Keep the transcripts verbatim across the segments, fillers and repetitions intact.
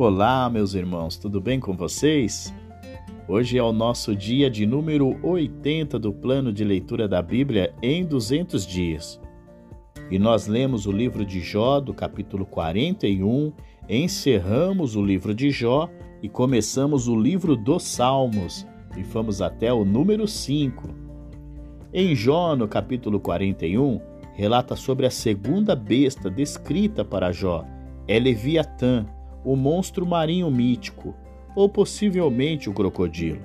Olá, meus irmãos, tudo bem com vocês? Hoje é o nosso dia de número oitenta do plano de leitura da Bíblia em duzentos dias. E nós lemos o livro de Jó, do capítulo quarenta e um, encerramos o livro de Jó e começamos o livro dos Salmos, e fomos até o número cinco. Em Jó, no capítulo quarenta e um, relata sobre a segunda besta descrita para Jó, é Leviatã, o monstro marinho mítico, ou possivelmente o crocodilo.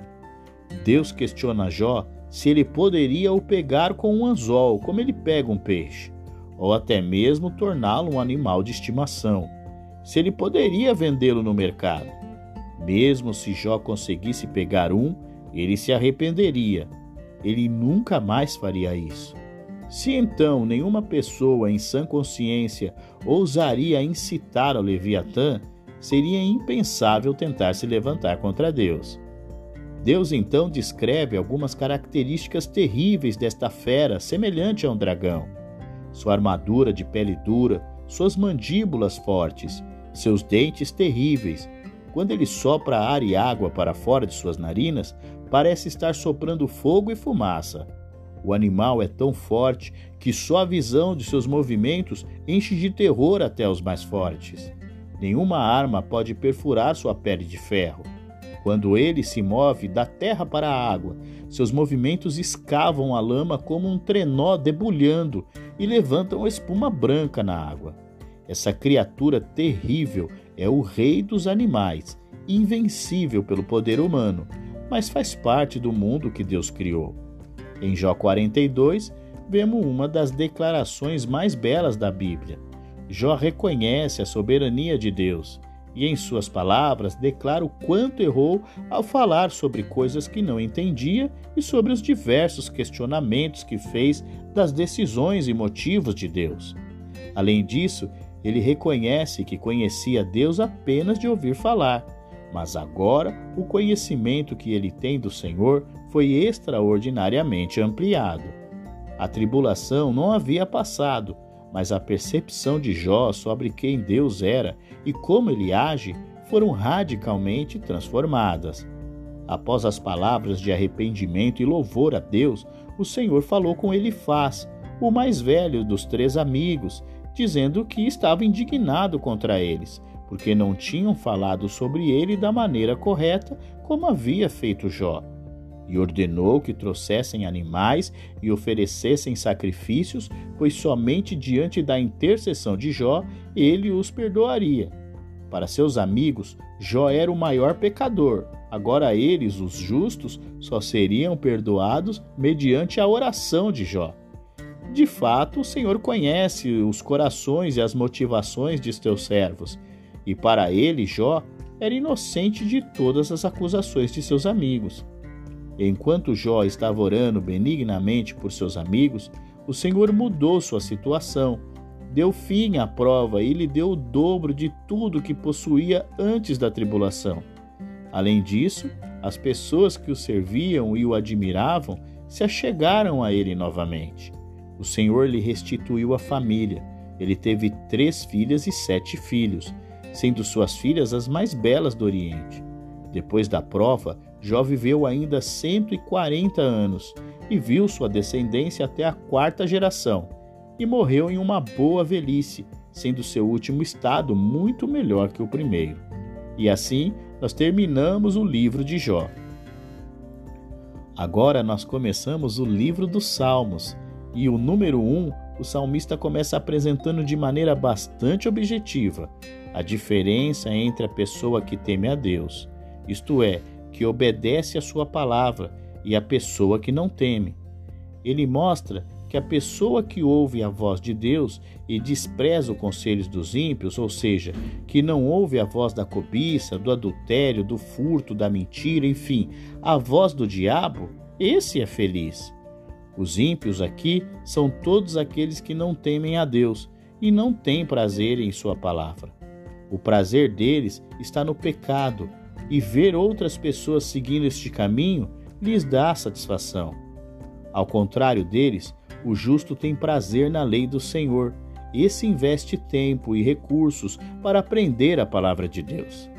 Deus questiona Jó se ele poderia o pegar com um anzol, como ele pega um peixe, ou até mesmo torná-lo um animal de estimação, se ele poderia vendê-lo no mercado. Mesmo se Jó conseguisse pegar um, ele se arrependeria. Ele nunca mais faria isso. Se então nenhuma pessoa em sã consciência ousaria incitar ao Leviatã, seria impensável tentar se levantar contra Deus. Deus então descreve algumas características terríveis desta fera, semelhante a um dragão. Sua armadura de pele dura, suas mandíbulas fortes, seus dentes terríveis. Quando ele sopra ar e água para fora de suas narinas, parece estar soprando fogo e fumaça. O animal é tão forte que só a visão de seus movimentos enche de terror até os mais fortes. Nenhuma arma pode perfurar sua pele de ferro. Quando ele se move da terra para a água, seus movimentos escavam a lama como um trenó debulhando e levantam espuma branca na água. Essa criatura terrível é o rei dos animais, invencível pelo poder humano, mas faz parte do mundo que Deus criou. Em Jó quarenta e dois, vemos uma das declarações mais belas da Bíblia. Jó reconhece a soberania de Deus e, em suas palavras, declara o quanto errou ao falar sobre coisas que não entendia e sobre os diversos questionamentos que fez das decisões e motivos de Deus. Além disso, ele reconhece que conhecia Deus apenas de ouvir falar, mas agora o conhecimento que ele tem do Senhor foi extraordinariamente ampliado. A tribulação não havia passado, mas a percepção de Jó sobre quem Deus era e como ele age foram radicalmente transformadas. Após as palavras de arrependimento e louvor a Deus, o Senhor falou com Elifaz, o mais velho dos três amigos, dizendo que estava indignado contra eles, porque não tinham falado sobre ele da maneira correta como havia feito Jó. E ordenou que trouxessem animais e oferecessem sacrifícios, pois somente diante da intercessão de Jó ele os perdoaria. Para seus amigos, Jó era o maior pecador. Agora eles, os justos, só seriam perdoados mediante a oração de Jó. De fato, o Senhor conhece os corações e as motivações de teus servos. E para ele, Jó era inocente de todas as acusações de seus amigos. Enquanto Jó estava orando benignamente por seus amigos, o Senhor mudou sua situação, deu fim à prova e lhe deu o dobro de tudo que possuía antes da tribulação. Além disso, as pessoas que o serviam e o admiravam se achegaram a ele novamente. O Senhor lhe restituiu a família. Ele teve três filhas e sete filhos, sendo suas filhas as mais belas do Oriente. Depois da prova, Jó viveu ainda cento e quarenta anos e viu sua descendência até a quarta geração e morreu em uma boa velhice, sendo seu último estado muito melhor que o primeiro. E assim nós terminamos o livro de Jó. Agora nós começamos o livro dos Salmos e o número um, o salmista começa apresentando de maneira bastante objetiva a diferença entre a pessoa que teme a Deus, isto é, que obedece à sua palavra, e a pessoa que não teme. Ele mostra que a pessoa que ouve a voz de Deus e despreza os conselhos dos ímpios, ou seja, que não ouve a voz da cobiça, do adultério, do furto, da mentira, enfim, a voz do diabo, esse é feliz. Os ímpios aqui são todos aqueles que não temem a Deus e não têm prazer em sua palavra. O prazer deles está no pecado, e ver outras pessoas seguindo este caminho lhes dá satisfação. Ao contrário deles, o justo tem prazer na lei do Senhor. Esse investe tempo e recursos para aprender a palavra de Deus.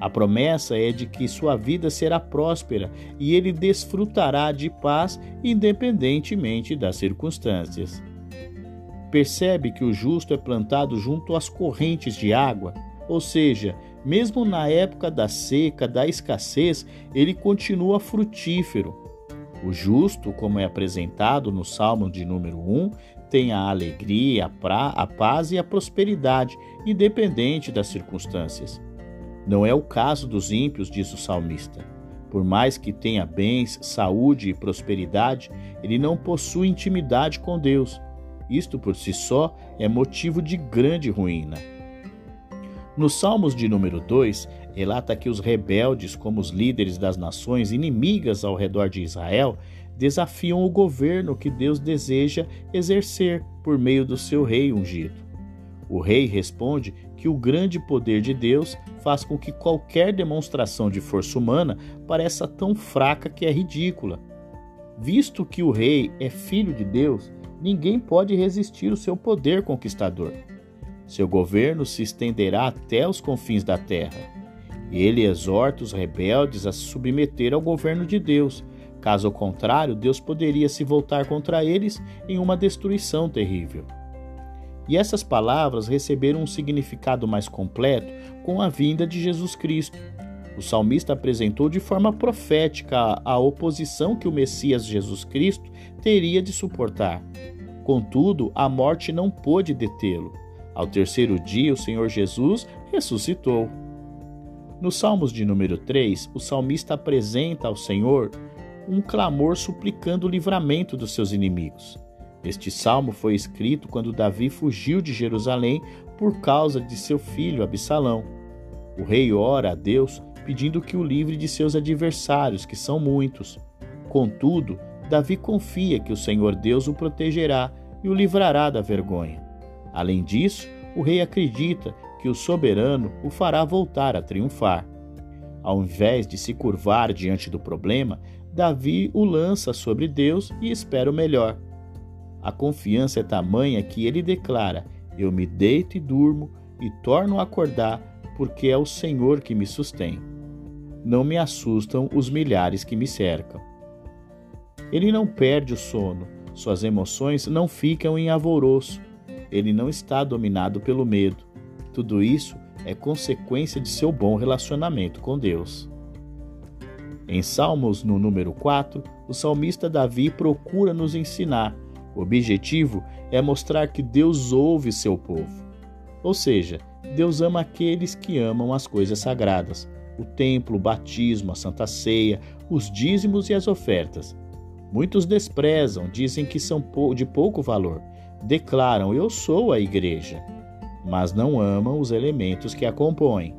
A promessa é de que sua vida será próspera e ele desfrutará de paz independentemente das circunstâncias. Percebe que o justo é plantado junto às correntes de água, ou seja, mesmo na época da seca, da escassez, ele continua frutífero. O justo, como é apresentado no Salmo de número um, tem a alegria, a paz e a prosperidade, independente das circunstâncias. Não é o caso dos ímpios, diz o salmista. Por mais que tenha bens, saúde e prosperidade, ele não possui intimidade com Deus. Isto por si só é motivo de grande ruína. Nos Salmos de número dois, relata que os rebeldes, como os líderes das nações inimigas ao redor de Israel, desafiam o governo que Deus deseja exercer por meio do seu rei ungido. O rei responde que o grande poder de Deus faz com que qualquer demonstração de força humana pareça tão fraca que é ridícula. Visto que o rei é filho de Deus, ninguém pode resistir ao seu poder conquistador. Seu governo se estenderá até os confins da terra. Ele exorta os rebeldes a se submeter ao governo de Deus. Caso contrário, Deus poderia se voltar contra eles em uma destruição terrível. E essas palavras receberam um significado mais completo com a vinda de Jesus Cristo. O salmista apresentou de forma profética a oposição que o Messias Jesus Cristo teria de suportar. Contudo, a morte não pôde detê-lo. Ao terceiro dia, o Senhor Jesus ressuscitou. Nos Salmos de número três, o salmista apresenta ao Senhor um clamor suplicando o livramento dos seus inimigos. Este salmo foi escrito quando Davi fugiu de Jerusalém por causa de seu filho Absalão. O rei ora a Deus pedindo que o livre de seus adversários, que são muitos. Contudo, Davi confia que o Senhor Deus o protegerá e o livrará da vergonha. Além disso, o rei acredita que o soberano o fará voltar a triunfar. Ao invés de se curvar diante do problema, Davi o lança sobre Deus e espera o melhor. A confiança é tamanha que ele declara: eu me deito e durmo e torno a acordar, porque é o Senhor que me sustém. Não me assustam os milhares que me cercam. Ele não perde o sono, suas emoções não ficam em alvoroço, ele não está dominado pelo medo. Tudo isso é consequência de seu bom relacionamento com Deus. Em Salmos, no número quatro, o salmista Davi procura nos ensinar. O objetivo é mostrar que Deus ouve seu povo. Ou seja, Deus ama aqueles que amam as coisas sagradas, o templo, o batismo, a santa ceia, os dízimos e as ofertas. Muitos desprezam, dizem que são de pouco valor, declaram: eu sou a igreja, mas não amam os elementos que a compõem.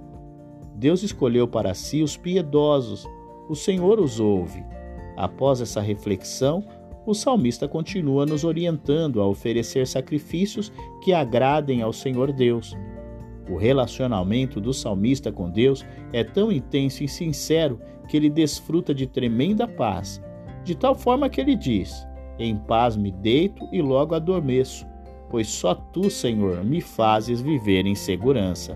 Deus escolheu para si os piedosos, o Senhor os ouve. Após essa reflexão, o salmista continua nos orientando a oferecer sacrifícios que agradem ao Senhor Deus. O relacionamento do salmista com Deus é tão intenso e sincero que ele desfruta de tremenda paz, de tal forma que ele diz: em paz me deito e logo adormeço, pois só tu, Senhor, me fazes viver em segurança.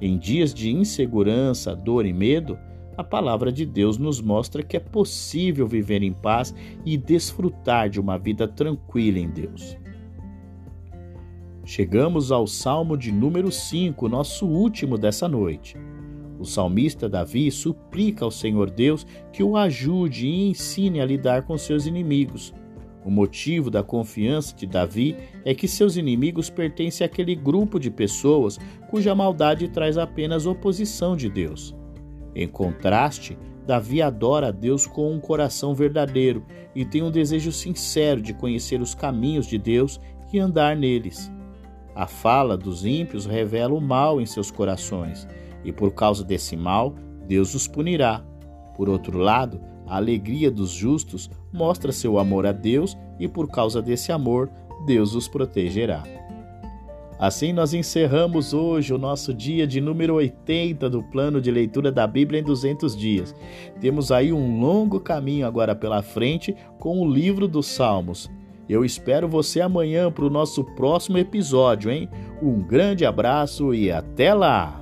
Em dias de insegurança, dor e medo, a palavra de Deus nos mostra que é possível viver em paz e desfrutar de uma vida tranquila em Deus. Chegamos ao Salmo de número cinco, nosso último dessa noite. O salmista Davi suplica ao Senhor Deus que o ajude e ensine a lidar com seus inimigos. O motivo da confiança de Davi é que seus inimigos pertencem àquele grupo de pessoas cuja maldade traz apenas oposição de Deus. Em contraste, Davi adora a Deus com um coração verdadeiro e tem um desejo sincero de conhecer os caminhos de Deus e andar neles. A fala dos ímpios revela o mal em seus corações e, por causa desse mal, Deus os punirá. Por outro lado, a alegria dos justos mostra seu amor a Deus e, por causa desse amor, Deus os protegerá. Assim nós encerramos hoje o nosso dia de número oitenta do plano de leitura da Bíblia em duzentos dias. Temos aí um longo caminho agora pela frente com o livro dos Salmos. Eu espero você amanhã para o nosso próximo episódio, hein? Um grande abraço e até lá!